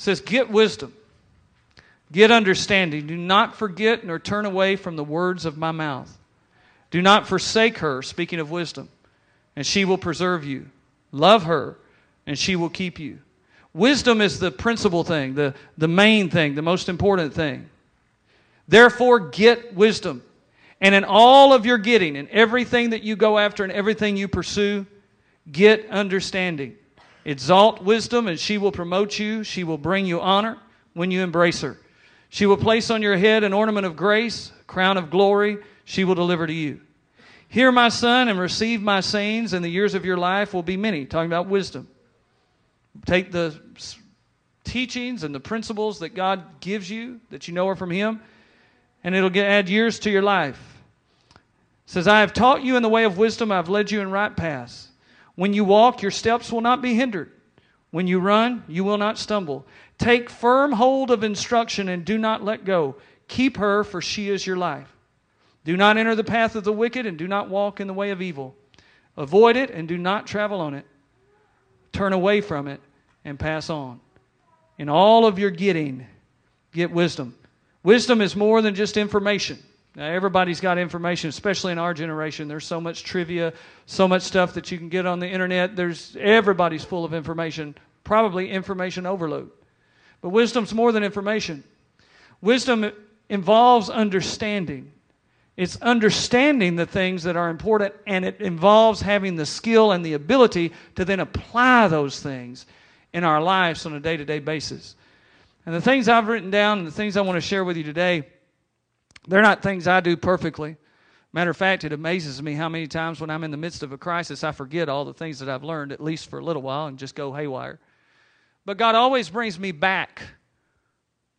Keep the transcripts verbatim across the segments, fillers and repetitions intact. says, get wisdom, get understanding. Do not forget nor turn away from the words of my mouth. Do not forsake her, speaking of wisdom, and she will preserve you. Love her, and she will keep you. Wisdom is the principal thing, the, the main thing, the most important thing. Therefore, get wisdom. And in all of your getting, in everything that you go after and everything you pursue, get understanding. Exalt wisdom, and she will promote you. She will bring you honor when you embrace her. She will place on your head an ornament of grace, a crown of glory, she will deliver to you. Hear, my son, and receive my sayings, and the years of your life will be many. Talking about wisdom. Take the teachings and the principles that God gives you, that you know are from Him, and it'll get, add years to your life. It says, I have taught you in the way of wisdom, I have led you in right paths. When you walk, your steps will not be hindered. When you run, you will not stumble. Take firm hold of instruction and do not let go. Keep her, for she is your life. Do not enter the path of the wicked, and do not walk in the way of evil. Avoid it, and do not travel on it. Turn away from it, and pass on. In all of your getting, get wisdom. Wisdom is more than just information. Now, everybody's got information, especially in our generation. There's so much trivia, so much stuff that you can get on the internet. There's everybody's full of information, probably information overload. But wisdom's more than information. Wisdom involves understanding. It's understanding the things that are important, and it involves having the skill and the ability to then apply those things in our lives on a day-to-day basis. And the things I've written down and the things I want to share with you today, they're not things I do perfectly. Matter of fact, it amazes me how many times when I'm in the midst of a crisis, I forget all the things that I've learned, at least for a little while, and just go haywire. But God always brings me back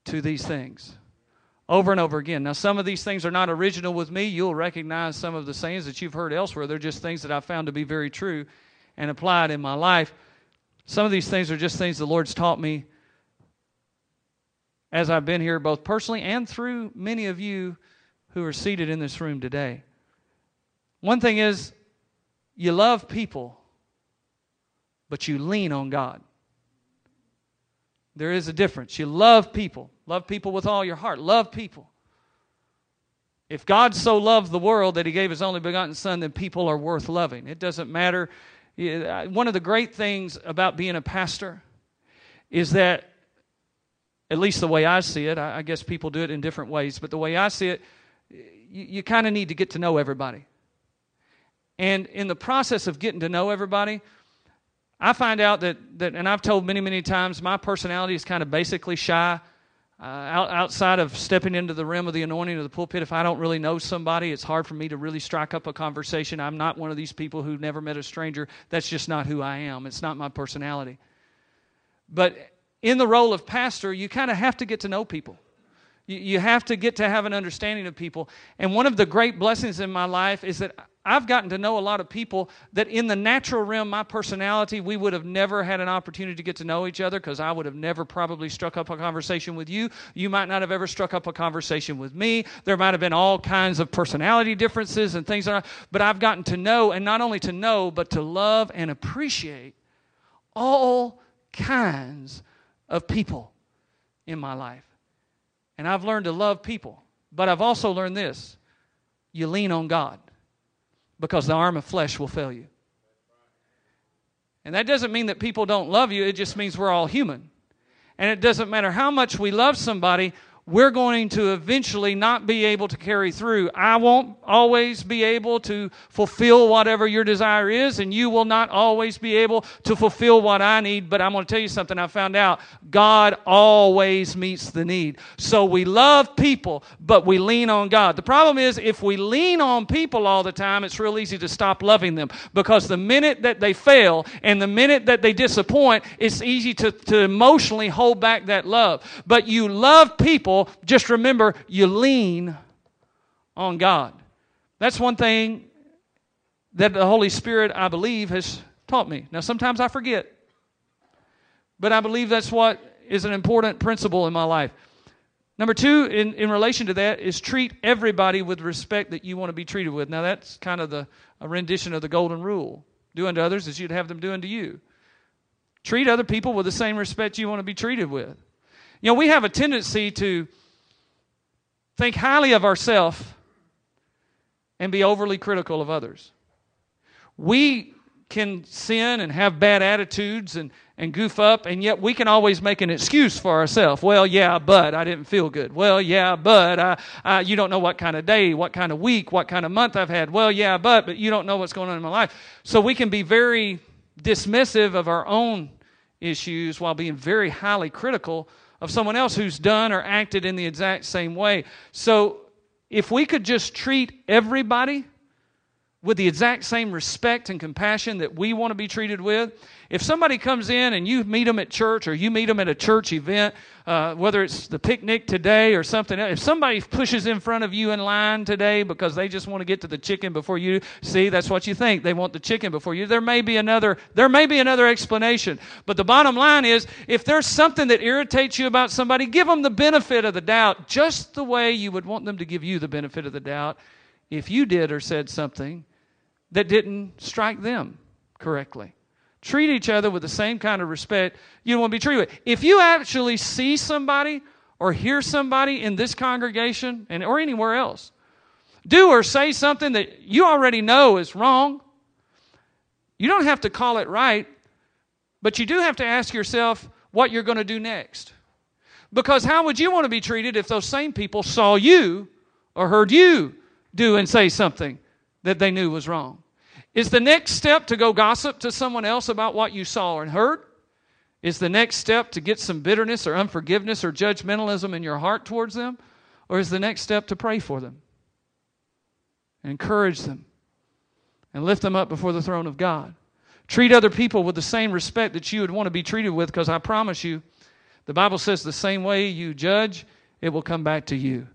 to these things. Over and over again. Now, some of these things are not original with me. You'll recognize some of the sayings that you've heard elsewhere. They're just things that I found to be very true and applied in my life. Some of these things are just things the Lord's taught me as I've been here, both personally and through many of you who are seated in this room today. One thing is, you love people, but you lean on God. There is a difference. You love people. Love people with all your heart. Love people. If God so loved the world that He gave His only begotten Son, then people are worth loving. It doesn't matter. One of the great things about being a pastor is that, at least the way I see it, I guess people do it in different ways, but the way I see it, you, you kind of need to get to know everybody. And in the process of getting to know everybody, I find out that, that and I've told many, many times, my personality is kind of basically shy. Uh, out, outside of stepping into the rim of the anointing of the pulpit, if I don't really know somebody, it's hard for me to really strike up a conversation. I'm not one of these people who've never met a stranger. That's just not who I am. It's not my personality. But in the role of pastor, you kind of have to get to know people. You, you have to get to have an understanding of people. And one of the great blessings in my life is that I've gotten to know a lot of people that in the natural realm, my personality, we would have never had an opportunity to get to know each other, because I would have never probably struck up a conversation with you. You might not have ever struck up a conversation with me. There might have been all kinds of personality differences and things like that. But I've gotten to know, and not only to know, but to love and appreciate all kinds of people in my life. And I've learned to love people. But I've also learned this. You lean on God, because the arm of flesh will fail you. And that doesn't mean that people don't love you. It just means we're all human. And it doesn't matter how much we love somebody, we're going to eventually not be able to carry through. I won't always be able to fulfill whatever your desire is, and you will not always be able to fulfill what I need. But I'm going to tell you something I found out. God always meets the need. So we love people, but we lean on God. The problem is, if we lean on people all the time, it's real easy to stop loving them, because the minute that they fail and the minute that they disappoint, it's easy to, to emotionally hold back that love. But you love people. Just remember, you lean on God. That's one thing that the Holy Spirit, I believe, has taught me. Now, sometimes I forget, but I believe that's what is an important principle in my life. Number two, in, in relation to that, is treat everybody with respect that you want to be treated with. Now, that's kind of the, a rendition of the golden rule. Do unto others as you'd have them do unto you. Treat other people with the same respect you want to be treated with. You know, we have a tendency to think highly of ourselves and be overly critical of others. We can sin and have bad attitudes and, and goof up, and yet we can always make an excuse for ourselves. Well, yeah, but I didn't feel good. Well, yeah, but I, I, you don't know what kind of day, what kind of week, what kind of month I've had. Well, yeah, but, but you don't know what's going on in my life. So we can be very dismissive of our own issues while being very highly critical of someone else who's done or acted in the exact same way. So if we could just treat everybody with the exact same respect and compassion that we want to be treated with. If somebody comes in and you meet them at church or you meet them at a church event, uh, whether it's the picnic today or something else, if somebody pushes in front of you in line today because they just want to get to the chicken before you, see, that's what you think. They want the chicken before you. There may be another, there may be another explanation. But the bottom line is, if there's something that irritates you about somebody, give them the benefit of the doubt just the way you would want them to give you the benefit of the doubt if you did or said something that didn't strike them correctly. Treat each other with the same kind of respect you want to be treated with. If you actually see somebody or hear somebody in this congregation and or anywhere else do or say something that you already know is wrong, you don't have to call it right, but you do have to ask yourself what you're going to do next. Because how would you want to be treated if those same people saw you or heard you do and say something that they knew was wrong? Is the next step to go gossip to someone else about what you saw and heard? Is the next step to get some bitterness or unforgiveness or judgmentalism in your heart towards them? Or is the next step to pray for them, encourage them, and lift them up before the throne of God? Treat other people with the same respect that you would want to be treated with, because I promise you, the Bible says the same way you judge, it will come back to you.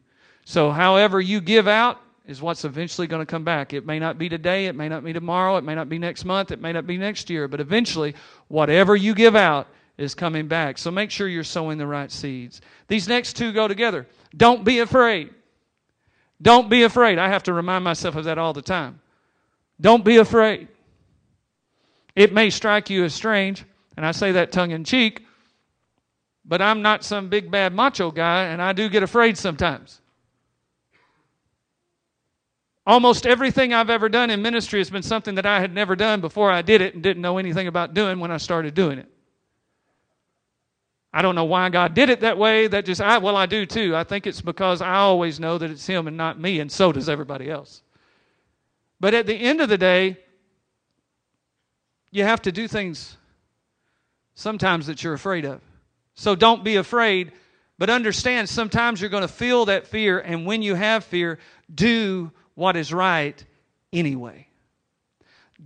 So however you give out is what's eventually going to come back. It may not be today, it may not be tomorrow, it may not be next month, it may not be next year, but eventually whatever you give out is coming back. So make sure you're sowing the right seeds. These next two go together. Don't be afraid. Don't be afraid. I have to remind myself of that all the time. Don't be afraid. It may strike you as strange, and I say that tongue in cheek, but I'm not some big bad macho guy, and I do get afraid sometimes. Almost everything I've ever done in ministry has been something that I had never done before I did it and didn't know anything about doing when I started doing it. I don't know why God did it that way. That just, I, well, I do too. I think it's because I always know that it's Him and not me, and so does everybody else. But at the end of the day, you have to do things sometimes that you're afraid of. So don't be afraid, but understand sometimes you're going to feel that fear, and when you have fear, do what is right anyway.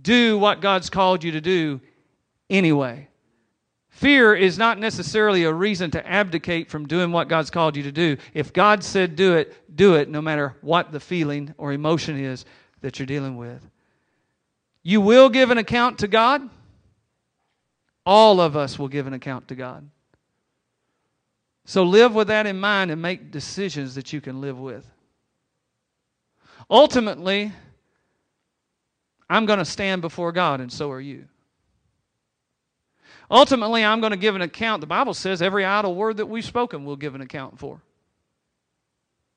Do what God's called you to do anyway. Fear is not necessarily a reason to abdicate from doing what God's called you to do. If God said do it, do it, no matter what the feeling or emotion is that you're dealing with. You will give an account to God. All of us will give an account to God. So live with that in mind and make decisions that you can live with. Ultimately, I'm going to stand before God, and so are you. Ultimately, I'm going to give an account. The Bible says every idle word that we've spoken we'll give an account for.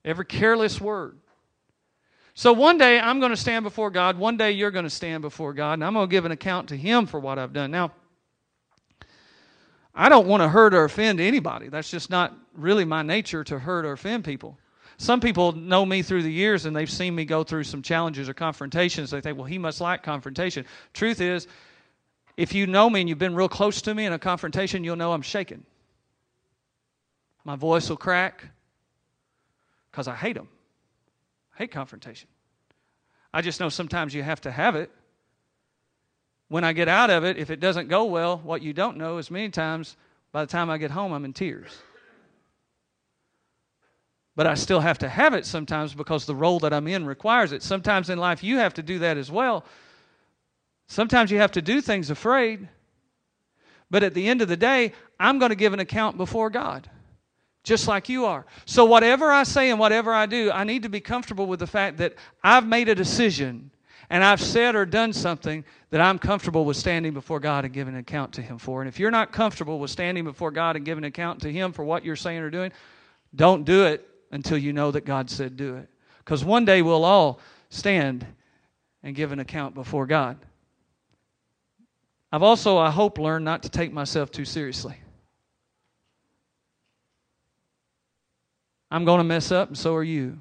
Every careless word. So one day, I'm going to stand before God. One day, you're going to stand before God, and I'm going to give an account to Him for what I've done. Now, I don't want to hurt or offend anybody. That's just not really my nature, to hurt or offend people. Some people know me through the years, and they've seen me go through some challenges or confrontations. They think, well, he must like confrontation. Truth is, if you know me and you've been real close to me in a confrontation, you'll know I'm shaking. My voice will crack because I hate them. I hate confrontation. I just know sometimes you have to have it. When I get out of it, if it doesn't go well, what you don't know is many times by the time I get home, I'm in tears. But I still have to have it sometimes because the role that I'm in requires it. Sometimes in life you have to do that as well. Sometimes you have to do things afraid. But at the end of the day, I'm going to give an account before God, just like you are. So whatever I say and whatever I do, I need to be comfortable with the fact that I've made a decision and I've said or done something that I'm comfortable with standing before God and giving an account to Him for. And if you're not comfortable with standing before God and giving an account to Him for what you're saying or doing, don't do it until you know that God said do it. Because one day we'll all stand and give an account before God. I've also, I hope, learned not to take myself too seriously. I'm going to mess up, and so are you.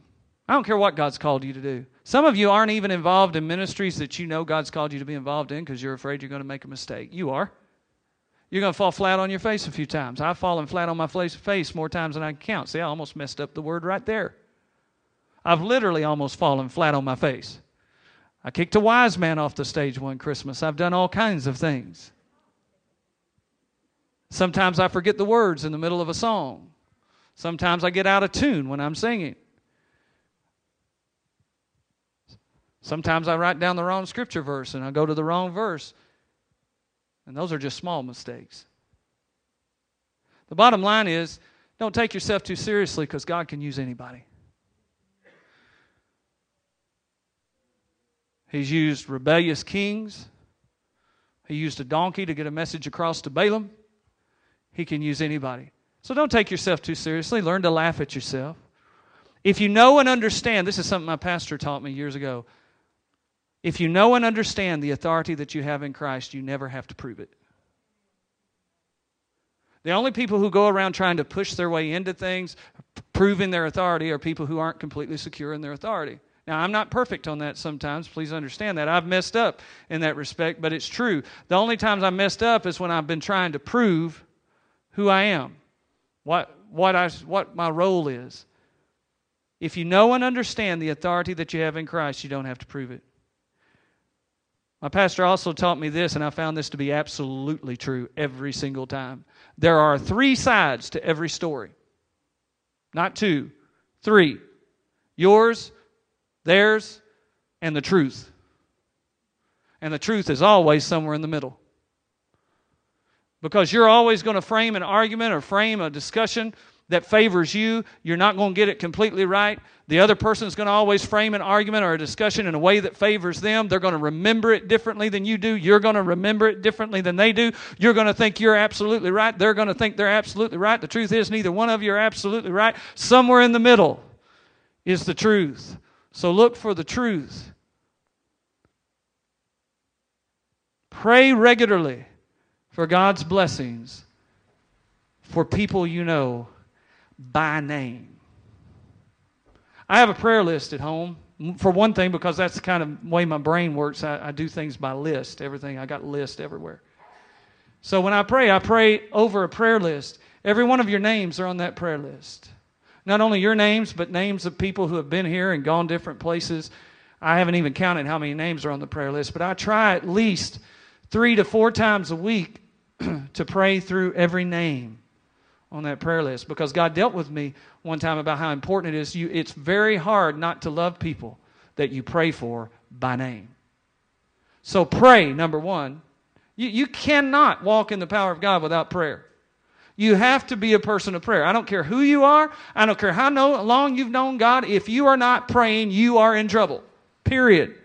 I don't care what God's called you to do. Some of you aren't even involved in ministries that you know God's called you to be involved in because you're afraid you're going to make a mistake. You are. You're going to fall flat on your face a few times. I've fallen flat on my face more times than I can count. See, I almost messed up the word right there. I've literally almost fallen flat on my face. I kicked a wise man off the stage one Christmas. I've done all kinds of things. Sometimes I forget the words in the middle of a song. Sometimes I get out of tune when I'm singing. Sometimes I write down the wrong scripture verse and I go to the wrong verse. And those are just small mistakes. The bottom line is, don't take yourself too seriously because God can use anybody. He's used rebellious kings. He used a donkey to get a message across to Balaam. He can use anybody. So don't take yourself too seriously. Learn to laugh at yourself. If you know and understand, this is something my pastor taught me years ago. If you know and understand the authority that you have in Christ, you never have to prove it. The only people who go around trying to push their way into things, proving their authority, are people who aren't completely secure in their authority. Now, I'm not perfect on that sometimes. Please understand that. I've messed up in that respect, but it's true. The only times I messed up is when I've been trying to prove who I am. What what I what my role is. If you know and understand the authority that you have in Christ, you don't have to prove it. My pastor also taught me this, and I found this to be absolutely true every single time. There are three sides to every story. Not two, three. Yours, theirs, and the truth. And the truth is always somewhere in the middle. Because you're always going to frame an argument or frame a discussion that favors you. You're not going to get it completely right. The other person's going to always frame an argument or a discussion in a way that favors them. They're going to remember it differently than you do. You're going to remember it differently than they do. You're going to think you're absolutely right. They're going to think they're absolutely right. The truth is, neither one of you are absolutely right. Somewhere in the middle is the truth. So look for the truth. Pray regularly for God's blessings for people you know by name. I have a prayer list at home, for one thing, because that's the kind of way my brain works. I, I do things by list, everything. I got lists everywhere. So when I pray, I pray over a prayer list. Every one of your names are on that prayer list. Not only your names, but names of people who have been here and gone different places. I haven't even counted how many names are on the prayer list, but I try at least three to four times a week to pray through every name on that prayer list, because God dealt with me one time about how important it is. You, it's very hard not to love people that you pray for by name. So pray, number one. You, you cannot walk in the power of God without prayer. You have to be a person of prayer. I don't care who you are. I don't care how long you've known God. If you are not praying, you are in trouble. Period.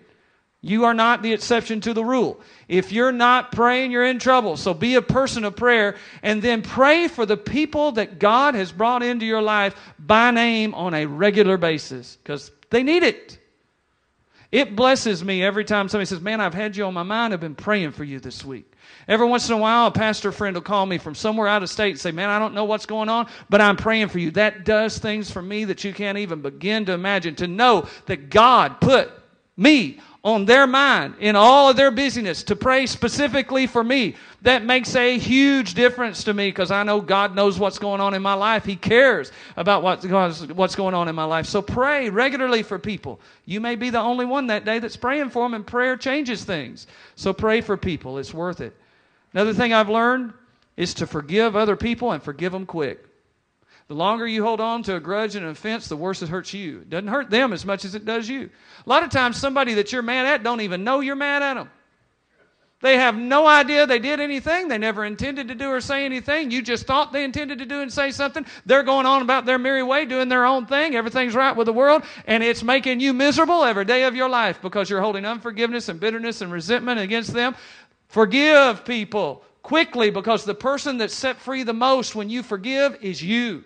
You are not the exception to the rule. If you're not praying, you're in trouble. So be a person of prayer, and then pray for the people that God has brought into your life by name on a regular basis, because they need it. It blesses me every time somebody says, man, I've had you on my mind. I've been praying for you this week. Every once in a while, a pastor friend will call me from somewhere out of state and say, man, I don't know what's going on, but I'm praying for you. That does things for me that you can't even begin to imagine. To know that God put me on their mind in all of their busyness to pray specifically for me, that makes a huge difference to me, because I know God knows what's going on in my life. He cares about what's going on in my life. So pray regularly for people. You may be the only one that day that's praying for them, and prayer changes things. So pray for people. It's worth it. Another thing I've learned is to forgive other people, and forgive them quick. The longer you hold on to a grudge and an offense, the worse it hurts you. It doesn't hurt them as much as it does you. A lot of times somebody that you're mad at don't even know you're mad at them. They have no idea they did anything. They never intended to do or say anything. You just thought they intended to do and say something. They're going on about their merry way, doing their own thing. Everything's right with the world, and it's making you miserable every day of your life because you're holding unforgiveness and bitterness and resentment against them. Forgive people quickly, because the person that's set free the most when you forgive is you.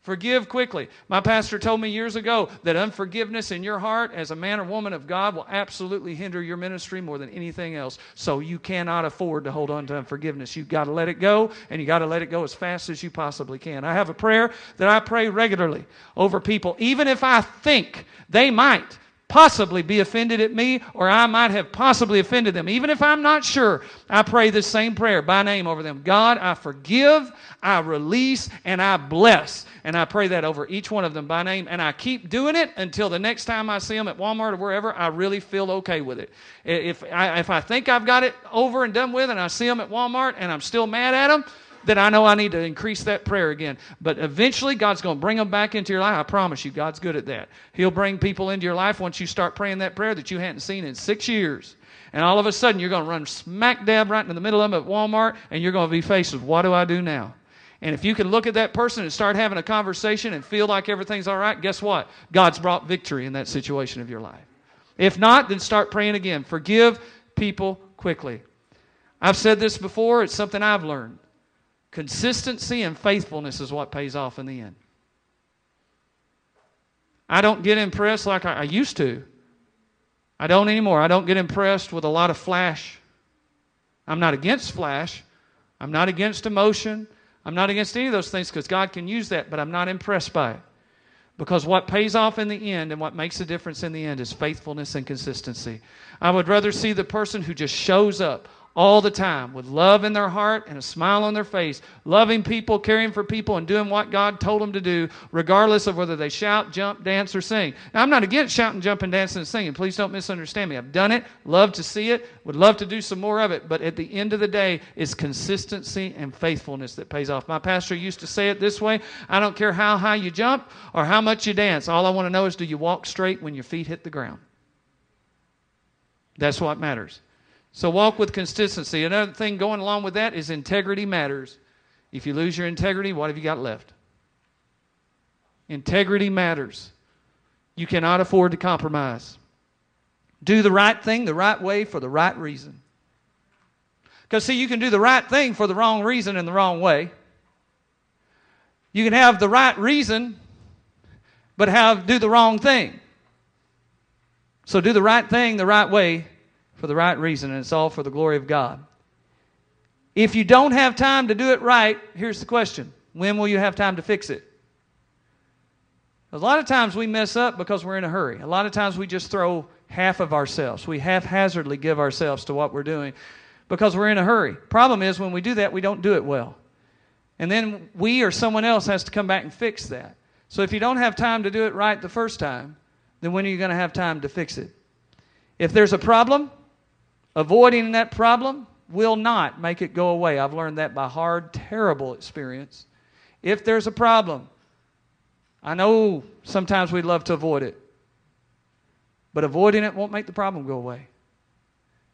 Forgive quickly. My pastor told me years ago that unforgiveness in your heart as a man or woman of God will absolutely hinder your ministry more than anything else. So you cannot afford to hold on to unforgiveness. You've got to let it go, and you've got to let it go as fast as you possibly can. I have a prayer that I pray regularly over people, even if I think they might possibly be offended at me, or I might have possibly offended them. Even if I'm not sure, I pray this same prayer by name over them. God, I forgive, I release, and I bless. And I pray that over each one of them by name, and I keep doing it until the next time I see them at Walmart or wherever I really feel okay with it. If I, if I think I've got it over and done with, and I see them at Walmart and I'm still mad at them, then I know I need to increase that prayer again. But eventually, God's going to bring them back into your life. I promise you, God's good at that. He'll bring people into your life once you start praying that prayer that you hadn't seen in six years. And all of a sudden, you're going to run smack dab right into the middle of them at Walmart, and you're going to be faced with, what do I do now? And if you can look at that person and start having a conversation and feel like everything's all right, guess what? God's brought victory in that situation of your life. If not, then start praying again. Forgive people quickly. I've said this before. It's something I've learned. Consistency and faithfulness is what pays off in the end. I don't get impressed like I, I used to. I don't anymore. I don't get impressed with a lot of flash. I'm not against flash. I'm not against emotion. I'm not against any of those things, because God can use that, but I'm not impressed by it. Because what pays off in the end and what makes a difference in the end is faithfulness and consistency. I would rather see the person who just shows up all the time with love in their heart and a smile on their face, loving people, caring for people, and doing what God told them to do, regardless of whether they shout, jump, dance, or sing. Now, I'm not against shouting, jumping, dancing, and singing. Please don't misunderstand me. I've done it, love to see it, would love to do some more of it, but at the end of the day, it's consistency and faithfulness that pays off. My pastor used to say it this way: I don't care how high you jump or how much you dance. All I want to know is, do you walk straight when your feet hit the ground? That's what matters. So walk with consistency. Another thing going along with that is integrity matters. If you lose your integrity, what have you got left? Integrity matters. You cannot afford to compromise. Do the right thing the right way for the right reason. Because, see, you can do the right thing for the wrong reason and the wrong way. You can have the right reason, but have do the wrong thing. So do the right thing the right way for the right reason, and it's all for the glory of God. If you don't have time to do it right, here's the question: when will you have time to fix it? A lot of times we mess up because we're in a hurry. A lot of times we just throw half of ourselves. We haphazardly give ourselves to what we're doing because we're in a hurry. Problem is, when we do that, we don't do it well. And then we or someone else has to come back and fix that. So if you don't have time to do it right the first time, then when are you going to have time to fix it? If there's a problem, avoiding that problem will not make it go away. I've learned that by hard, terrible experience. If there's a problem, I know sometimes we'd love to avoid it, but avoiding it won't make the problem go away.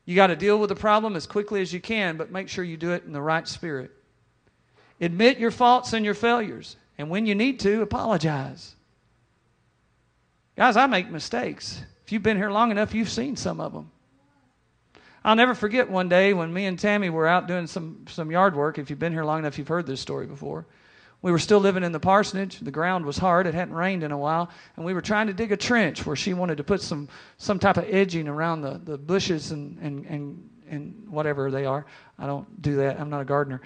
You got to deal with the problem as quickly as you can, but make sure you do it in the right spirit. Admit your faults and your failures, and when you need to, apologize. Guys, I make mistakes. If you've been here long enough, you've seen some of them. I'll never forget one day when me and Tammy were out doing some, some yard work. If you've been here long enough, you've heard this story before. We were still living in the parsonage. The ground was hard. It hadn't rained in a while. And we were trying to dig a trench where she wanted to put some, some type of edging around the, the bushes and, and, and, and whatever they are. I don't do that. I'm not a gardener.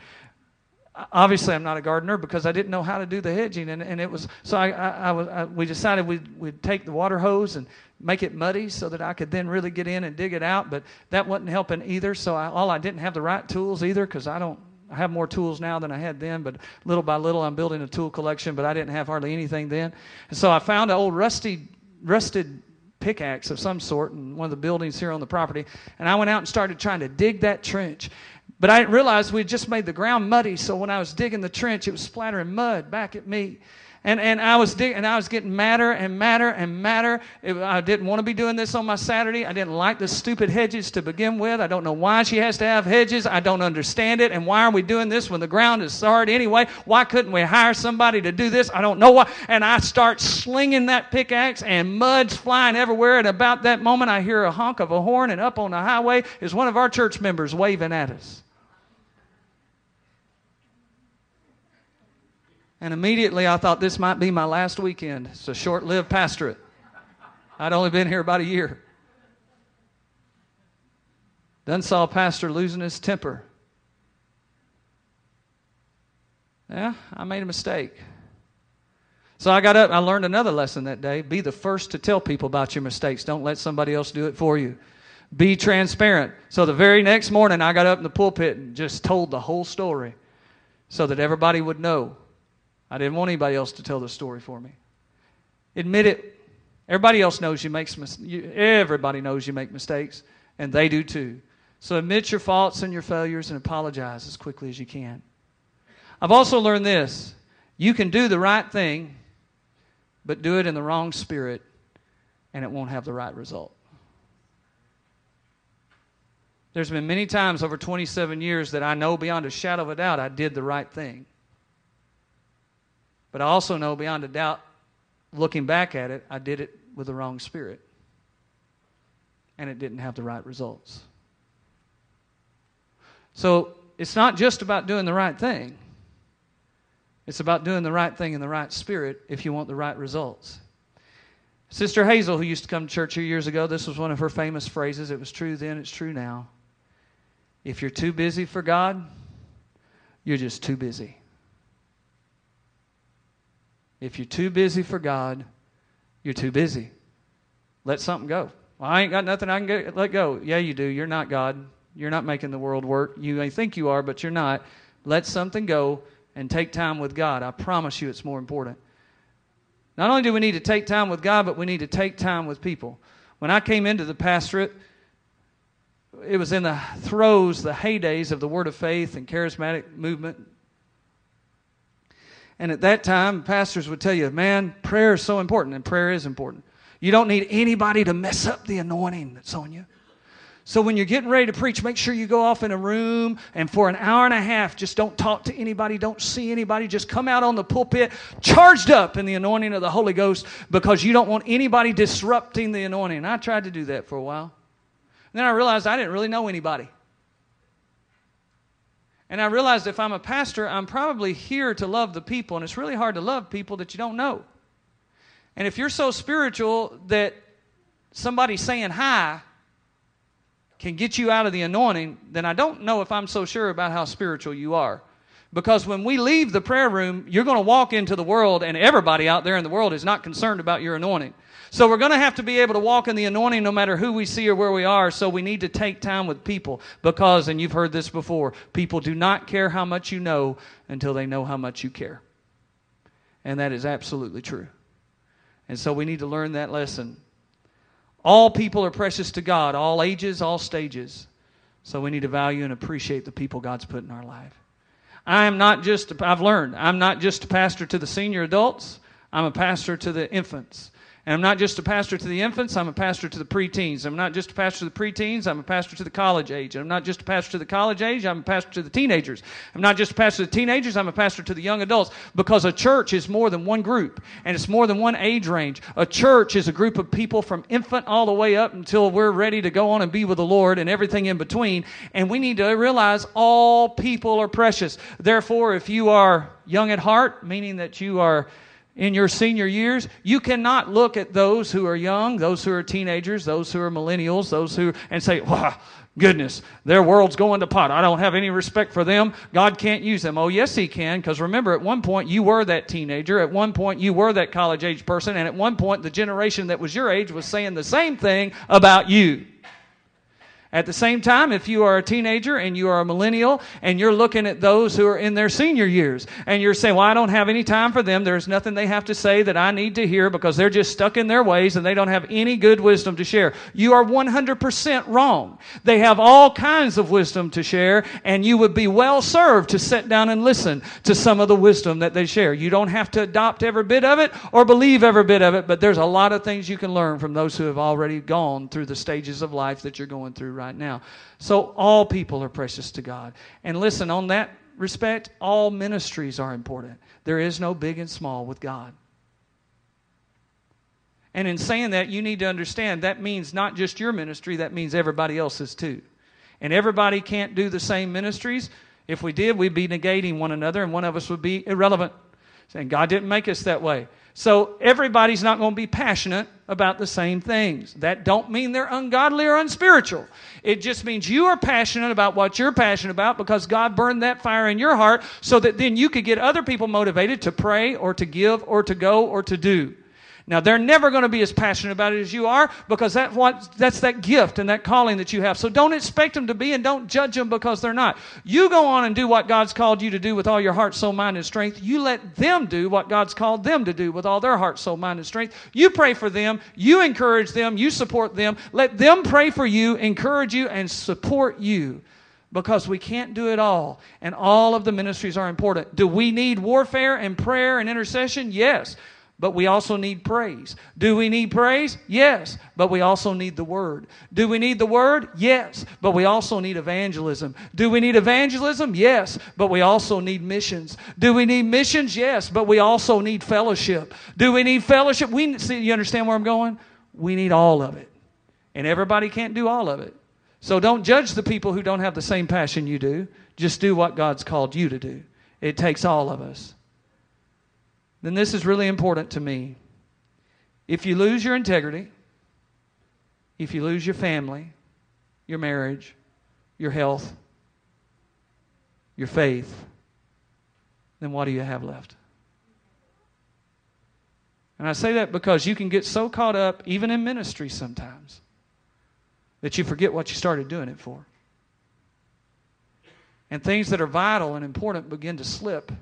Obviously, I'm not a gardener because I didn't know how to do the hedging, and, and it was so. I, I, I was. I, we decided we'd we'd take the water hose and make it muddy so that I could then really get in and dig it out. But that wasn't helping either. So I, all I didn't have the right tools either, because I don't. I have more tools now than I had then. But little by little, I'm building a tool collection. But I didn't have hardly anything then. And so I found an old rusty, rusted pickaxe of some sort in one of the buildings here on the property, and I went out and started trying to dig that trench. But I didn't realize we had just made the ground muddy, so when I was digging the trench, it was splattering mud back at me. And and I was dig- and I was getting madder and madder and madder. It, I didn't want to be doing this on my Saturday. I didn't like the stupid hedges to begin with. I don't know why she has to have hedges. I don't understand it. And why are we doing this when the ground is hard anyway? Why couldn't we hire somebody to do this? I don't know why. And I start slinging that pickaxe, and mud's flying everywhere. And about that moment, I hear a honk of a horn, and up on the highway is one of our church members waving at us. And immediately I thought, this might be my last weekend. It's a short-lived pastorate. I'd only been here about a year. Then saw a pastor losing his temper. Yeah, I made a mistake. So I got up. I learned another lesson that day. Be the first to tell people about your mistakes. Don't let somebody else do it for you. Be transparent. So the very next morning, I got up in the pulpit and just told the whole story so that everybody would know. I didn't want anybody else to tell the story for me. Admit it. Everybody else knows you makes mis- you, everybody knows you make mistakes, and they do too. So admit your faults and your failures and apologize as quickly as you can. I've also learned this. You can do the right thing, but do it in the wrong spirit, and it won't have the right result. There's been many times over twenty-seven years that I know beyond a shadow of a doubt I did the right thing. But I also know beyond a doubt, looking back at it, I did it with the wrong spirit. And it didn't have the right results. So it's not just about doing the right thing. It's about doing the right thing in the right spirit if you want the right results. Sister Hazel, who used to come to church here years ago, this was one of her famous phrases. It was true then, it's true now. If you're too busy for God, you're just too busy. If you're too busy for God, you're too busy. Let something go. Well, I ain't got nothing I can get, let go. Yeah, you do. You're not God. You're not making the world work. You may think you are, but you're not. Let something go and take time with God. I promise you it's more important. Not only do we need to take time with God, but we need to take time with people. When I came into the pastorate, it was in the throes, the heydays of the Word of Faith and charismatic movement. And at that time, pastors would tell you, man, prayer is so important, and prayer is important. You don't need anybody to mess up the anointing that's on you. So when you're getting ready to preach, make sure you go off in a room, and for an hour and a half, just don't talk to anybody, don't see anybody. Just come out on the pulpit, charged up in the anointing of the Holy Ghost, because you don't want anybody disrupting the anointing. And I tried to do that for a while. And then I realized I didn't really know anybody. And I realized if I'm a pastor, I'm probably here to love the people. And it's really hard to love people that you don't know. And if you're so spiritual that somebody saying hi can get you out of the anointing, then I don't know if I'm so sure about how spiritual you are. Because when we leave the prayer room, you're going to walk into the world, and everybody out there in the world is not concerned about your anointing. So we're going to have to be able to walk in the anointing no matter who we see or where we are, so we need to take time with people because, and you've heard this before, people do not care how much you know until they know how much you care. And that is absolutely true. And so we need to learn that lesson. All people are precious to God, all ages, all stages. So we need to value and appreciate the people God's put in our life. I am not just, I've learned, I'm not just a pastor to the senior adults, I'm a pastor to the infants. And I'm not just a pastor to the infants, I'm a pastor to the preteens. I'm not just a pastor to the preteens, I'm a pastor to the college age. I'm not just a pastor to the college age, I'm a pastor to the teenagers. I'm not just a pastor to the teenagers, I'm a pastor to the young adults. Because a church is more than one group, and it's more than one age range. A church is a group of people from infant all the way up until we're ready to go on and be with the Lord and everything in between. And we need to realize all people are precious. Therefore, if you are young at heart, meaning that you are in your senior years, you cannot look at those who are young, those who are teenagers, those who are millennials, those who, and say, wow, goodness, their world's going to pot. I don't have any respect for them. God can't use them. Oh, yes, He can, because remember, at one point, you were that teenager. At one point, you were that college-age person. And at one point, the generation that was your age was saying the same thing about you. At the same time, if you are a teenager and you are a millennial and you're looking at those who are in their senior years and you're saying, well, I don't have any time for them. There's nothing they have to say that I need to hear because they're just stuck in their ways and they don't have any good wisdom to share. You are one hundred percent wrong. They have all kinds of wisdom to share, and you would be well served to sit down and listen to some of the wisdom that they share. You don't have to adopt every bit of it or believe every bit of it, but there's a lot of things you can learn from those who have already gone through the stages of life that you're going through right now. So all people are precious to God. And listen, on that respect, all ministries are important. There is no big and small with God. And in saying that, you need to understand that means not just your ministry, that means everybody else's too. And everybody can't do the same ministries. If we did, we'd be negating one another, and one of us would be irrelevant, saying God didn't make us that way. So everybody's not going to be passionate about the same things. That don't mean they're ungodly or unspiritual. It just means you are passionate about what you're passionate about because God burned that fire in your heart so that then you could get other people motivated to pray or to give or to go or to do. Now, they're never going to be as passionate about it as you are because that what, that's that gift and that calling that you have. So don't expect them to be, and don't judge them because they're not. You go on and do what God's called you to do with all your heart, soul, mind, and strength. You let them do what God's called them to do with all their heart, soul, mind, and strength. You pray for them. You encourage them. You support them. Let them pray for you, encourage you, and support you. Because we can't do it all, and all of the ministries are important. Do we need warfare and prayer and intercession? Yes. But we also need praise. Do we need praise? Yes. But we also need the Word. Do we need the Word? Yes. But we also need evangelism. Do we need evangelism? Yes. But we also need missions. Do we need missions? Yes. But we also need fellowship. Do we need fellowship? We see, you understand where I'm going? We need all of it. And everybody can't do all of it. So don't judge the people who don't have the same passion you do. Just do what God's called you to do. It takes all of us. Then this is really important to me. If you lose your integrity, if you lose your family, your marriage, your health, your faith, then what do you have left? And I say that because you can get so caught up, even in ministry sometimes, that you forget what you started doing it for. And things that are vital and important begin to slip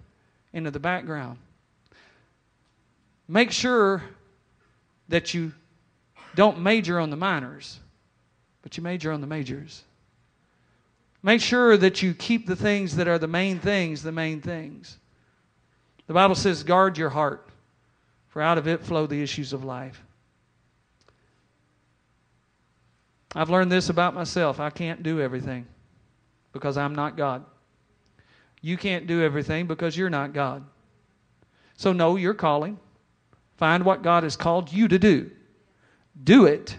into the background. Make sure that you don't major on the minors, but you major on the majors. Make sure that you keep the things that are the main things, the main things. The Bible says, guard your heart, for out of it flow the issues of life. I've learned this about myself. I can't do everything because I'm not God. You can't do everything because you're not God. So know your calling. Find what God has called you to do. Do it,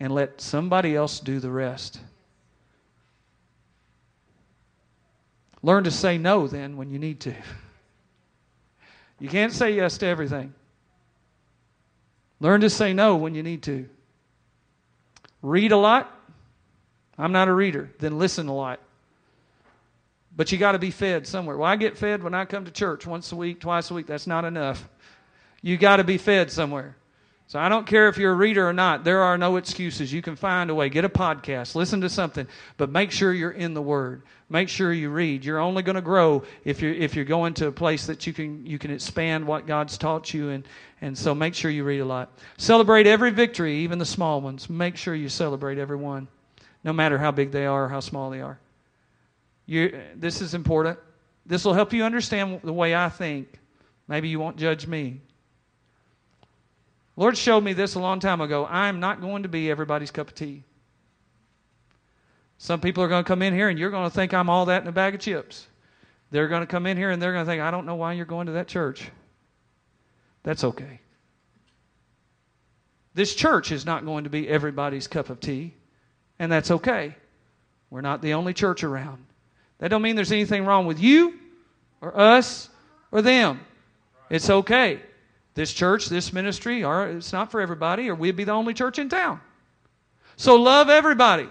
and let somebody else do the rest. Learn to say no, then, when you need to. You can't say yes to everything. Learn to say no when you need to. Read a lot. I'm not a reader. Then listen a lot. But you got to be fed somewhere. Well, I get fed when I come to church once a week, twice a week. That's not enough. You got to be fed somewhere. So I don't care if you're a reader or not. There are no excuses. You can find a way. Get a podcast. Listen to something. But make sure you're in the Word. Make sure you read. You're only going to grow if you're, if you're going to a place that you can you can expand what God's taught you. And, and so make sure you read a lot. Celebrate every victory, even the small ones. Make sure you celebrate every one, no matter how big they are or how small they are. You, this is important. This will help you understand the way I think. Maybe you won't judge me. Lord showed me this a long time ago. I am not going to be everybody's cup of tea. Some people are going to come in here and you're going to think I'm all that in a bag of chips. They're going to come in here and they're going to think, I don't know why you're going to that church. That's okay. This church is not going to be everybody's cup of tea, and that's okay. We're not the only church around. That don't mean there's anything wrong with you or us or them. It's okay. This church, this ministry, or it's not for everybody, or we'd be the only church in town. So love everybody.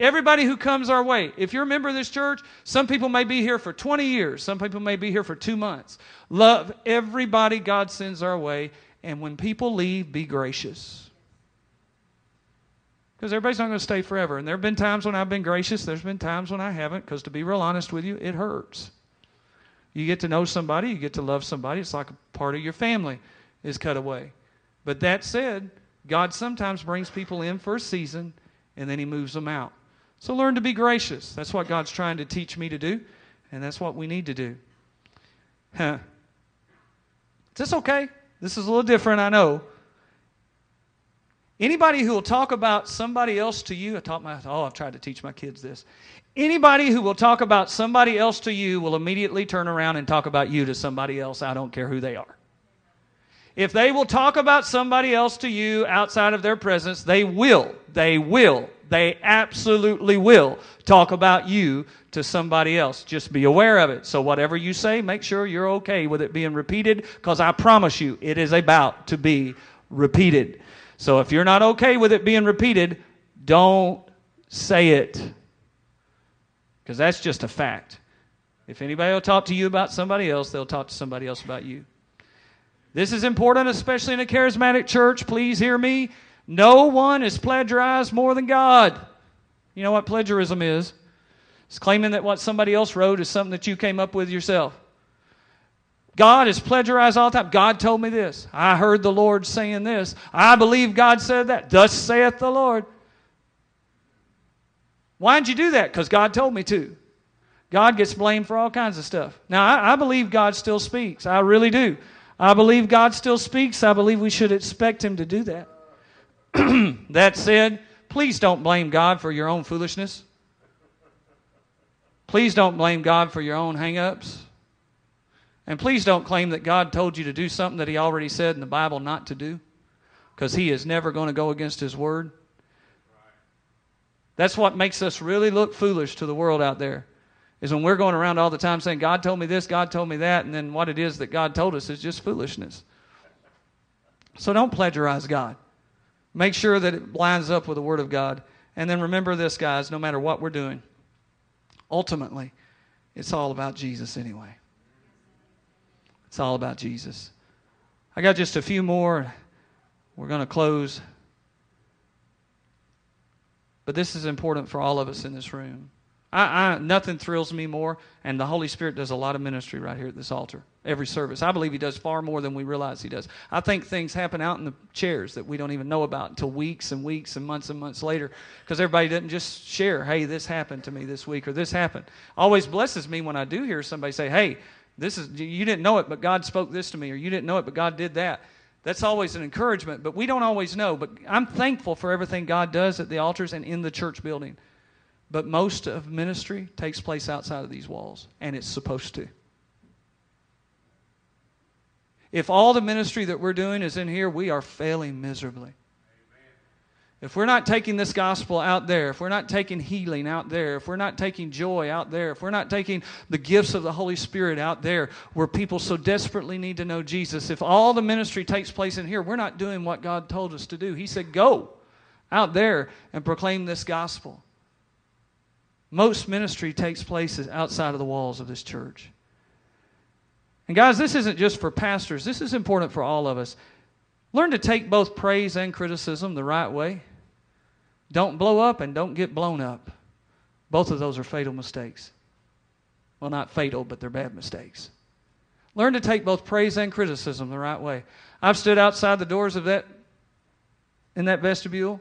Everybody who comes our way. If you're a member of this church, some people may be here for twenty years. Some people may be here for two months. Love everybody God sends our way. And when people leave, be gracious. because everybody's not going to stay forever. And there have been times when I've been gracious. There's been times when I haven't, because to be real honest with you, it hurts. You get to know somebody. You get to love somebody. It's like a part of your family is cut away. But that said, God sometimes brings people in for a season, and then he moves them out. So learn to be gracious. That's what God's trying to teach me to do, and that's what we need to do. Huh. Is this okay? This is a little different, I know. Anybody who will talk about somebody else to you, I taught my, oh, I've tried to teach my kids this. Anybody who will talk about somebody else to you will immediately turn around and talk about you to somebody else. I don't care who they are. If they will talk about somebody else to you outside of their presence, they will, they will, they absolutely will talk about you to somebody else. Just be aware of it. So whatever you say, make sure you're okay with it being repeated, because I promise you, it is about to be repeated. So if you're not okay with it being repeated, don't say it, because that's just a fact. If anybody will talk to you about somebody else, they'll talk to somebody else about you. This is important, especially in a charismatic church. Please hear me. No one is plagiarized more than God. You know what plagiarism is? It's claiming that what somebody else wrote is something that you came up with yourself. God is plagiarized all the time. God told me this. I heard the Lord saying this. I believe God said that. Thus saith the Lord. Why'd you do that? Because God told me to. God gets blamed for all kinds of stuff. Now, I, I believe God still speaks. I really do. I believe God still speaks. I believe we should expect him to do that. That said, please don't blame God for your own foolishness. Please don't blame God for your own hang-ups. And please don't claim that God told you to do something that he already said in the Bible not to do, because he is never going to go against his word. That's what makes us really look foolish to the world out there, is when we're going around all the time saying, God told me this, God told me that, and then what it is that God told us is just foolishness. So don't plagiarize God. Make sure that it lines up with the Word of God. And then remember this, guys, no matter what we're doing, ultimately, it's all about Jesus anyway. It's all about Jesus. I got just a few more. We're going to close. But this is important for all of us in this room. I, I, nothing thrills me more, and the Holy Spirit does a lot of ministry right here at this altar, every service. I believe he does far more than we realize he does. I think things happen out in the chairs that we don't even know about until weeks and weeks and months and months later, because everybody doesn't just share, hey, this happened to me this week, or this happened. Always blesses me when I do hear somebody say, hey, this is you didn't know it, but God spoke this to me, or you didn't know it, but God did that. That's always an encouragement, but we don't always know. But I'm thankful for everything God does at the altars and in the church building. But most of ministry takes place outside of these walls, and it's supposed to. If all the ministry that we're doing is in here, we are failing miserably. Amen. If we're not taking this gospel out there, if we're not taking healing out there, if we're not taking joy out there, if we're not taking the gifts of the Holy Spirit out there where people so desperately need to know Jesus, if all the ministry takes place in here, we're not doing what God told us to do. He said, go out there and proclaim this gospel. Most ministry takes place outside of the walls of this church. And guys, this isn't just for pastors. This is important for all of us. Learn to take both praise and criticism the right way. Don't blow up and don't get blown up. Both of those are fatal mistakes. Well, not fatal, but they're bad mistakes. Learn to take both praise and criticism the right way. I've stood outside the doors of that, in that vestibule,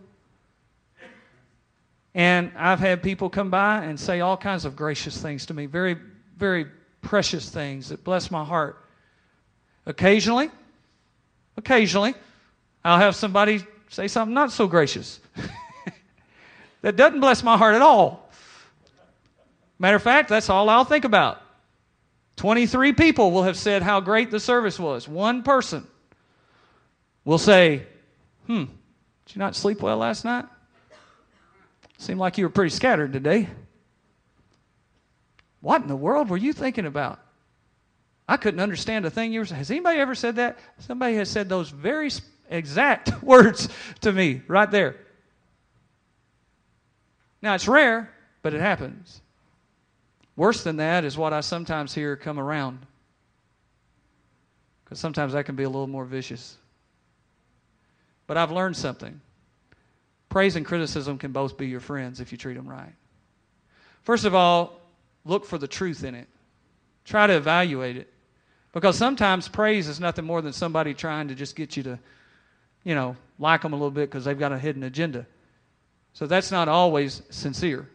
and I've had people come by and say all kinds of gracious things to me, very, very precious things that bless my heart. Occasionally, occasionally, I'll have somebody say something not so gracious that doesn't bless my heart at all. Matter of fact, that's all I'll think about. twenty-three people will have said how great the service was. One person will say, hmm, did you not sleep well last night? Seemed like you were pretty scattered today. What in the world were you thinking about? I couldn't understand a thing you were saying. Has anybody ever said that? Somebody has said those very exact words to me right there. Now, it's rare, but it happens. Worse than that is what I sometimes hear come around, because sometimes that can be a little more vicious. But I've learned something. Praise and criticism can both be your friends if you treat them right. First of all, look for the truth in it. Try to evaluate it. Because sometimes praise is nothing more than somebody trying to just get you to, you know, like them a little bit because they've got a hidden agenda. So that's not always sincere.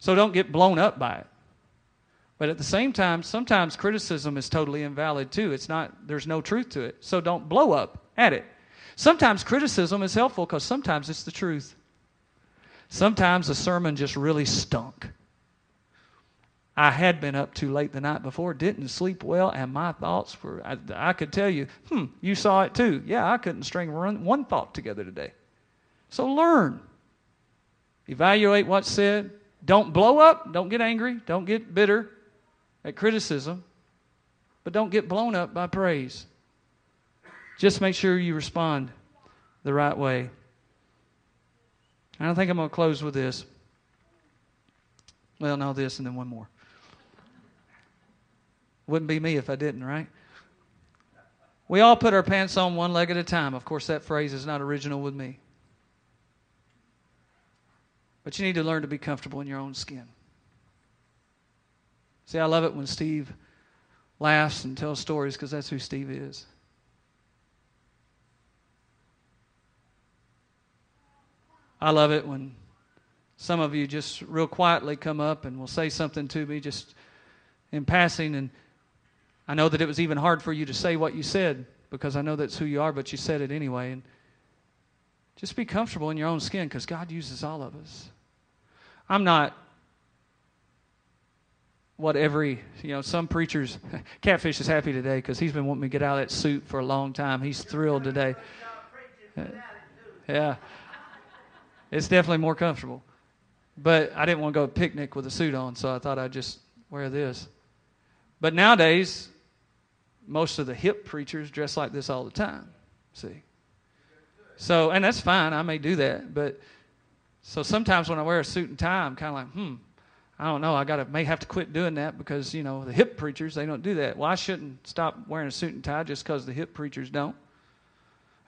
So don't get blown up by it. But at the same time, sometimes criticism is totally invalid too. It's not, there's no truth to it. So don't blow up at it. Sometimes criticism is helpful because sometimes it's the truth. Sometimes a sermon just really stunk. I had been up too late the night before, didn't sleep well, and my thoughts were, I, I could tell you, hmm, you saw it too. Yeah, I couldn't string one, one thought together today. So learn. Evaluate what's said. Don't blow up. Don't get angry. Don't get bitter at criticism. But don't get blown up by praise. Just make sure you respond the right way. And I think I'm going to close with this. Well, no, this and then one more. Wouldn't be me if I didn't, right? We all put our pants on one leg at a time. Of course, that phrase is not original with me. But you need to learn to be comfortable in your own skin. See, I love it when Steve laughs and tells stories because that's who Steve is. I love it when some of you just real quietly come up and will say something to me just in passing. And I know that it was even hard for you to say what you said because I know that's who you are, but you said it anyway. And just be comfortable in your own skin because God uses all of us. I'm not what every, you know, some preachers, Catfish is happy today because he's been wanting me to get out of that suit for a long time. He's thrilled today. Uh, yeah. It's definitely more comfortable. But I didn't want to go to a picnic with a suit on, so I thought I'd just wear this. But nowadays, most of the hip preachers dress like this all the time, see. So, and that's fine. I may do that. But so sometimes when I wear a suit and tie, I'm kind of like, hmm, I don't know. I gotta may have to quit doing that because, you know, the hip preachers, they don't do that. Well, I shouldn't stop wearing a suit and tie just because the hip preachers don't.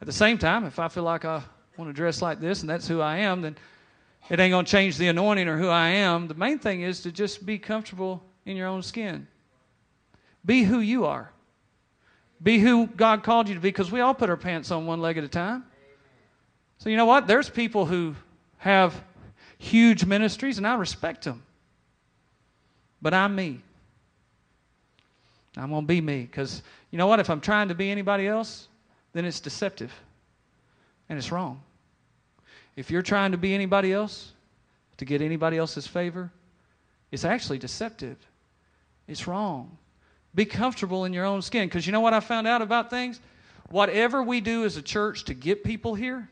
At the same time, if I feel like I want to dress like this and that's who I am, then it ain't going to change the anointing or who I am. The main thing is to just be comfortable in your own skin. Be who you are. Be who God called you to be, because we all put our pants on one leg at a time. So you know what? There's people who have huge ministries, and I respect them. But I'm me. I'm going to be me, because you know what? If I'm trying to be anybody else, then it's deceptive, and it's wrong. If you're trying to be anybody else, to get anybody else's favor, it's actually deceptive. It's wrong. Be comfortable in your own skin. Because you know what I found out about things? Whatever we do as a church to get people here,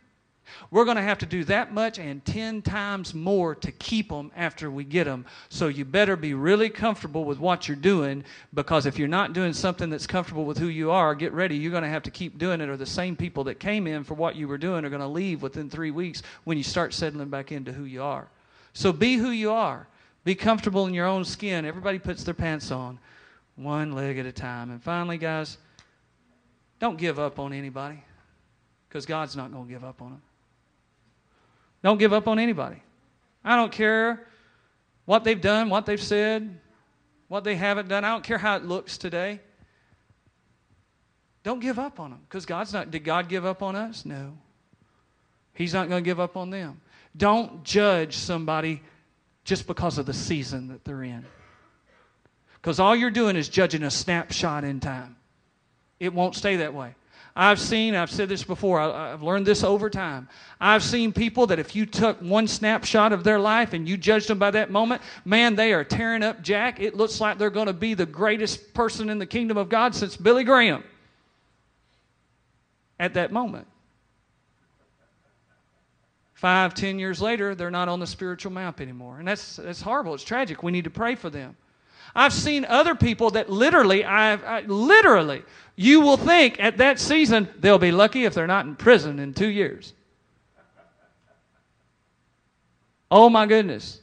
we're going to have to do that much and ten times more to keep them after we get them. So you better be really comfortable with what you're doing, because if you're not doing something that's comfortable with who you are, get ready. You're going to have to keep doing it, or the same people that came in for what you were doing are going to leave within three weeks when you start settling back into who you are. So be who you are. Be comfortable in your own skin. Everybody puts their pants on one leg at a time. And finally, guys, don't give up on anybody, because God's not going to give up on them. Don't give up on anybody. I don't care what they've done, what they've said, what they haven't done. I don't care how it looks today. Don't give up on them, because God's not. Did God give up on us? No. He's not going to give up on them. Don't judge somebody just because of the season that they're in, because all you're doing is judging a snapshot in time. It won't stay that way. I've seen, I've said this before, I, I've learned this over time. I've seen people that if you took one snapshot of their life and you judged them by that moment, man, they are tearing up Jack. It looks like they're going to be the greatest person in the kingdom of God since Billy Graham at that moment. Five, ten years later, they're not on the spiritual map anymore. And that's, that's horrible. It's tragic. We need to pray for them. I've seen other people that literally, I've, I, literally, you will think at that season, they'll be lucky if they're not in prison in two years. Oh my goodness.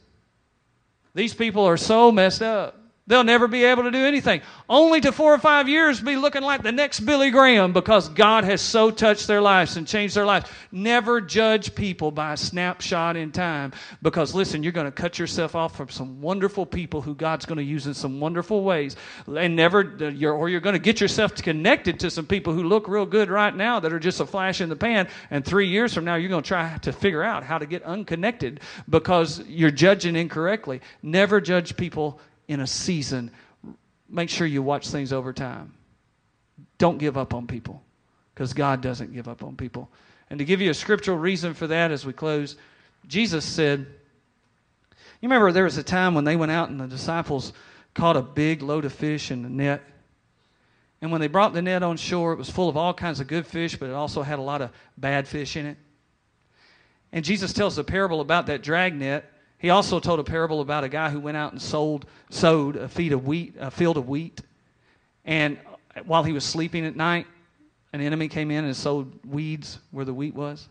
These people are so messed up. They'll never be able to do anything. Only to four or five years be looking like the next Billy Graham because God has so touched their lives and changed their lives. Never judge people by a snapshot in time because, listen, you're going to cut yourself off from some wonderful people who God's going to use in some wonderful ways. And never, you're, or you're going to get yourself connected to some people who look real good right now that are just a flash in the pan. And three years from now, you're going to try to figure out how to get unconnected because you're judging incorrectly. Never judge people in a season. Make sure you watch things over time. Don't give up on people because God doesn't give up on people. And to give you a scriptural reason for that as we close, Jesus said, you remember there was a time when they went out and the disciples caught a big load of fish in the net. And when they brought the net on shore, it was full of all kinds of good fish, but it also had a lot of bad fish in it. And Jesus tells a parable about that dragnet. He also told a parable about a guy who went out and sold, sowed a, feed of wheat, a field of wheat. And while he was sleeping at night, an enemy came in and sowed weeds where the wheat was.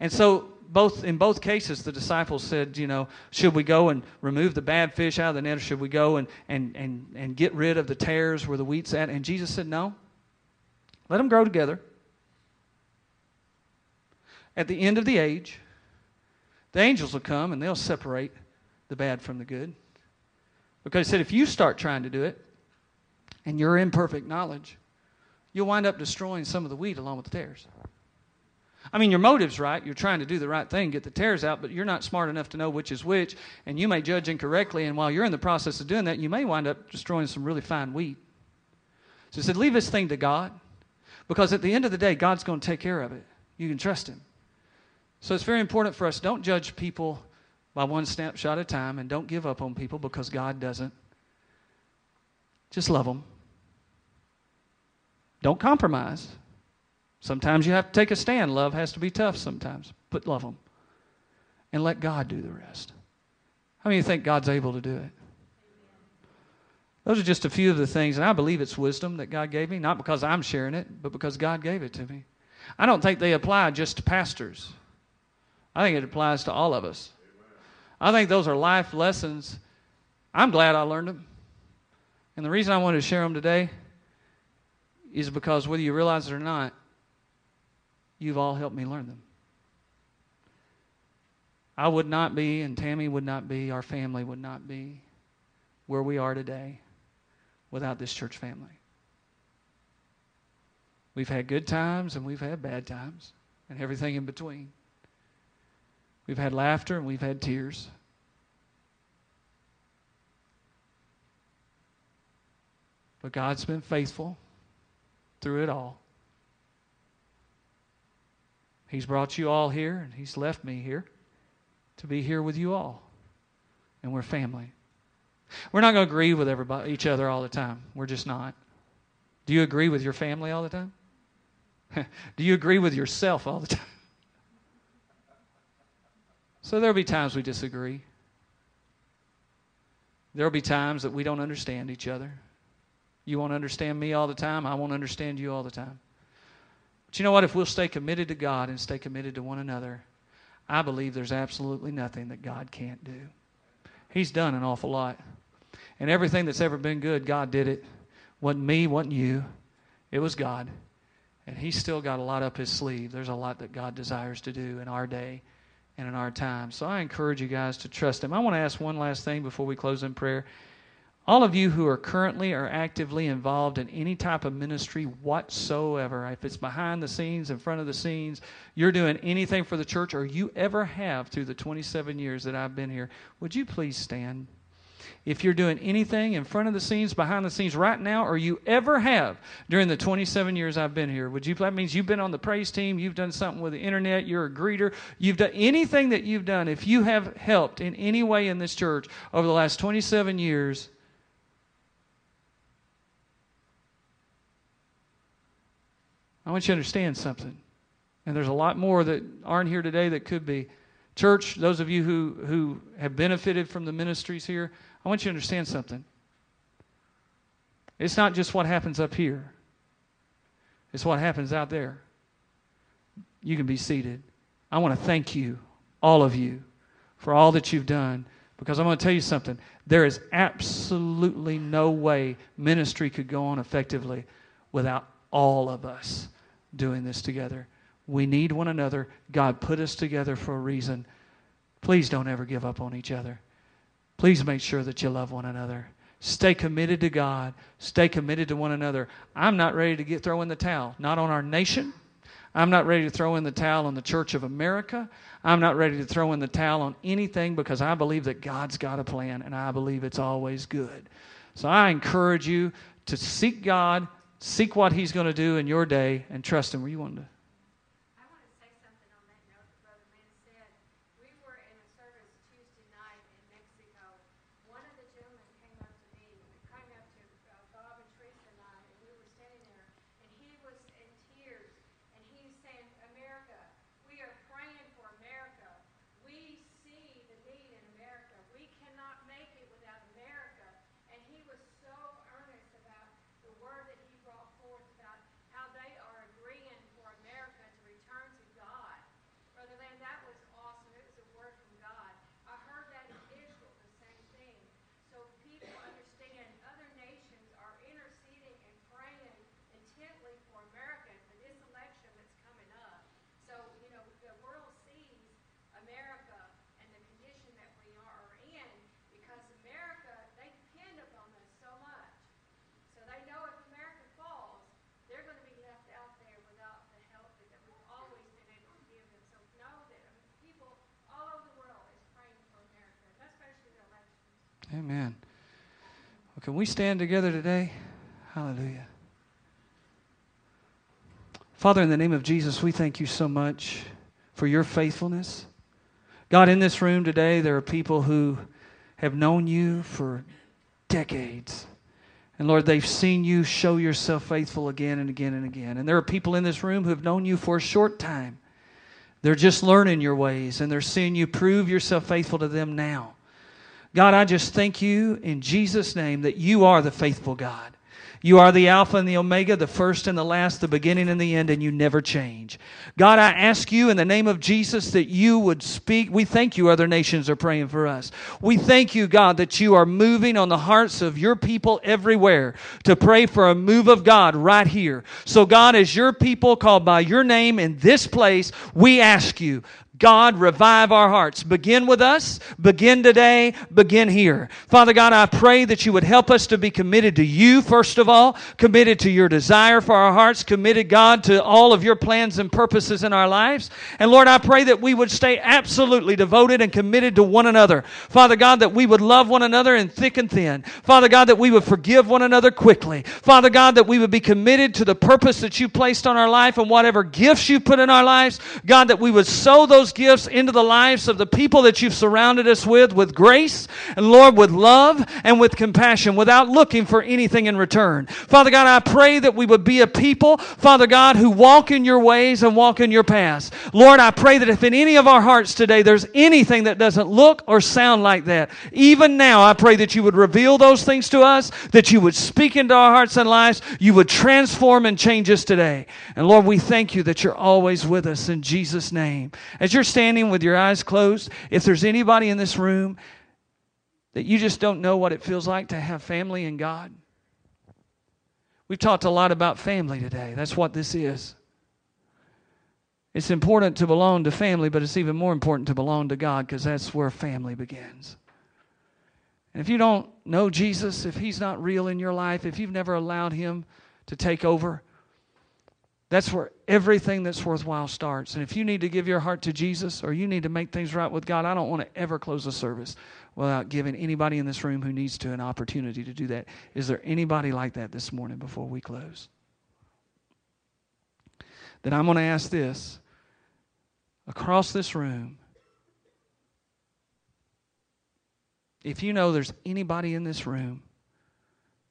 And so both in both cases, the disciples said, you know, should we go and remove the bad fish out of the net, or should we go and, and, and, and get rid of the tares where the wheat's at? And Jesus said, no, let them grow together. At the end of the age, the angels will come and they'll separate the bad from the good. Because he said, if you start trying to do it and you're in perfect knowledge, you'll wind up destroying some of the wheat along with the tares. I mean, your motive's right. You're trying to do the right thing, get the tares out, but you're not smart enough to know which is which, and you may judge incorrectly, and while you're in the process of doing that, you may wind up destroying some really fine wheat. So he said, leave this thing to God, because at the end of the day, God's going to take care of it. You can trust him. So it's very important for us, don't judge people by one snapshot at a time, and don't give up on people because God doesn't. Just love them. Don't compromise. Sometimes you have to take a stand. Love has to be tough sometimes, but love them. And let God do the rest. How many of you think God's able to do it? Those are just a few of the things, and I believe it's wisdom that God gave me, not because I'm sharing it, but because God gave it to me. I don't think they apply just to pastors. I think it applies to all of us. I think those are life lessons. I'm glad I learned them. And the reason I wanted to share them today is because whether you realize it or not, you've all helped me learn them. I would not be, and Tammy would not be, our family would not be where we are today without this church family. We've had good times and we've had bad times and everything in between. We've had laughter and we've had tears. But God's been faithful through it all. He's brought you all here, and he's left me here to be here with you all. And we're family. We're not going to agree with everybody, each other all the time. We're just not. Do you agree with your family all the time? Do you agree with yourself all the time? So there'll be times we disagree. There'll be times that we don't understand each other. You won't understand me all the time. I won't understand you all the time. But you know what? If we'll stay committed to God and stay committed to one another, I believe there's absolutely nothing that God can't do. He's done an awful lot. And everything that's ever been good, God did it. Wasn't me, wasn't you. It was God. And he's still got a lot up his sleeve. There's a lot that God desires to do in our day and in our time. So I encourage you guys to trust him. I want to ask one last thing before we close in prayer. All of you who are currently or actively involved in any type of ministry whatsoever, if it's behind the scenes, in front of the scenes, you're doing anything for the church or you ever have through the twenty-seven years that I've been here, would you please stand? If you're doing anything in front of the scenes, behind the scenes right now, or you ever have during the twenty-seven years I've been here, would you? That means you've been on the praise team, you've done something with the internet, you're a greeter, you've done anything that you've done. If you have helped in any way in this church over the last twenty-seven years, I want you to understand something. And there's a lot more that aren't here today that could be. Church, those of you who, who have benefited from the ministries here, I want you to understand something. It's not just what happens up here. It's what happens out there. You can be seated. I want to thank you, all of you, for all that you've done Because I'm going to tell you something. There is absolutely no way ministry could go on effectively without all of us doing this together. We need one another. God put us together for a reason. Please don't ever give up on each other. Please make sure that you love one another. Stay committed to God. Stay committed to one another. I'm not ready to get throw in the towel. Not on our nation. I'm not ready to throw in the towel on the Church of America. I'm not ready to throw in the towel on anything, because I believe that God's got a plan, and I believe it's always good. So I encourage you to seek God, seek what He's going to do in your day, and trust Him. Were you wanting to? I want to say something on that note that Brother Mann said. We were in a service Tuesday night in Mexico. One of the gentlemen came up to me, came up to Bob and Teresa and I, and we were standing there, and he was in tears. Saying, America, we are praying for America. We see the need in America. We cannot make it without America. And he was so earnest about the word that he brought forth about how they are agreeing for America to return to God. Brother Land, that was awesome. It was a word from God. I heard that in Israel, the same thing. So people understand other nations are interceding and praying intently for America for this election that's coming up. So, you know, the world sees America and the condition that we are in, because America, they depend upon us so much. So they know if America falls, they're going to be left out there without the help that we've always been able to give them. So know that, I mean, people all over the world is praying for America, especially the election. Amen. Well, can we stand together today? Hallelujah. Father, in the name of Jesus, we thank you so much for your faithfulness. God, in this room today, there are people who have known you for decades. And Lord, they've seen you show yourself faithful again and again and again. And there are people in this room who have known you for a short time. They're just learning your ways, and they're seeing you prove yourself faithful to them now. God, I just thank you in Jesus' name that you are the faithful God. You are the Alpha and the Omega, the first and the last, the beginning and the end, and you never change. God, I ask you in the name of Jesus that you would speak. We thank you other nations are praying for us. We thank you, God, that you are moving on the hearts of your people everywhere to pray for a move of God right here. So, God, as your people called by your name in this place, we ask you, God, revive our hearts. Begin with us. Begin today. Begin here. Father God, I pray that you would help us to be committed to you, first of all, committed to your desire for our hearts, committed, God, to all of your plans and purposes in our lives. And Lord, I pray that we would stay absolutely devoted and committed to one another. Father God, that we would love one another in thick and thin. Father God, that we would forgive one another quickly. Father God, that we would be committed to the purpose that you placed on our life and whatever gifts you put in our lives. God, that we would sow those gifts into the lives of the people that you've surrounded us with, with grace, and Lord, with love and with compassion, without looking for anything in return. Father God, I pray that we would be a people, Father God, who walk in your ways and walk in your paths. Lord, I pray that if in any of our hearts today there's anything that doesn't look or sound like that, even now I pray that you would reveal those things to us, that you would speak into our hearts and lives, you would transform and change us today. And Lord, we thank you that you're always with us in Jesus' name. As you're standing with your eyes closed, if there's anybody in this room that you just don't know what it feels like to have family in God, we've talked a lot about family today. That's what this is. It's important to belong to family, but it's even more important to belong to God, because that's where family begins. And if you don't know Jesus, if He's not real in your life, if you've never allowed Him to take over, that's where everything that's worthwhile starts. And if you need to give your heart to Jesus, or you need to make things right with God, I don't want to ever close a service without giving anybody in this room who needs to an opportunity to do that. Is there anybody like that this morning before we close? Then I'm going to ask this. Across this room, if you know there's anybody in this room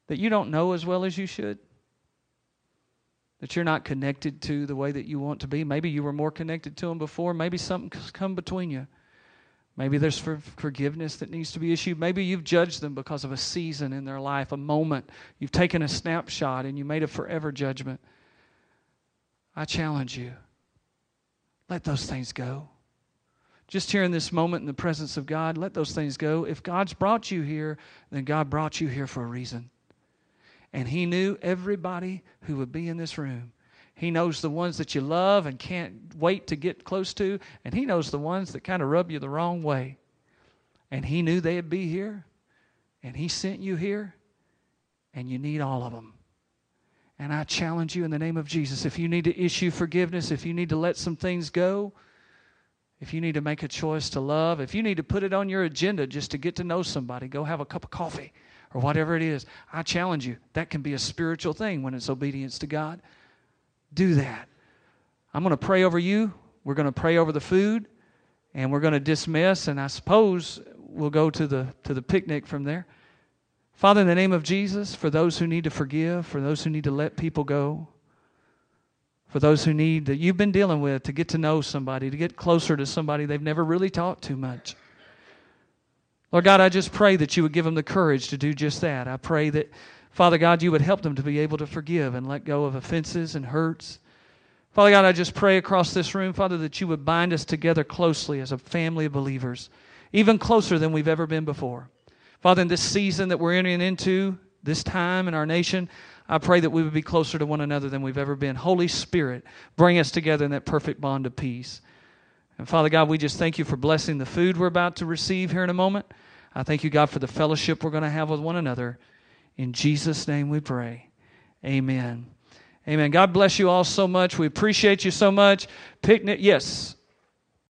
that you don't know as well as you should, that you're not connected to the way that you want to be. Maybe you were more connected to them before. Maybe something's come between you. Maybe there's for forgiveness that needs to be issued. Maybe you've judged them because of a season in their life, a moment. You've taken a snapshot and you made a forever judgment. I challenge you. Let those things go. Just here in this moment in the presence of God, let those things go. If God's brought you here, then God brought you here for a reason. And He knew everybody who would be in this room. He knows the ones that you love and can't wait to get close to, and He knows the ones that kind of rub you the wrong way. And He knew they'd be here, and He sent you here, and you need all of them. And I challenge you in the name of Jesus, if you need to issue forgiveness, if you need to let some things go, if you need to make a choice to love, if you need to put it on your agenda just to get to know somebody, go have a cup of coffee or whatever it is, I challenge you. That can be a spiritual thing when it's obedience to God. Do that. I'm going to pray over you. We're going to pray over the food, and we're going to dismiss, and I suppose we'll go to the to the picnic from there. Father, in the name of Jesus, for those who need to forgive, for those who need to let people go, for those who need that you've been dealing with to get to know somebody, to get closer to somebody they've never really talked to much. Lord God, I just pray that you would give them the courage to do just that. I pray that, Father God, you would help them to be able to forgive and let go of offenses and hurts. Father God, I just pray across this room, Father, that you would bind us together closely as a family of believers, even closer than we've ever been before. Father, in this season that we're entering into, this time in our nation, I pray that we would be closer to one another than we've ever been. Holy Spirit, bring us together in that perfect bond of peace. And Father God, we just thank you for blessing the food we're about to receive here in a moment. I thank you, God, for the fellowship we're going to have with one another. In Jesus' name we pray. Amen. Amen. God bless you all so much. We appreciate you so much. Picnic, yes.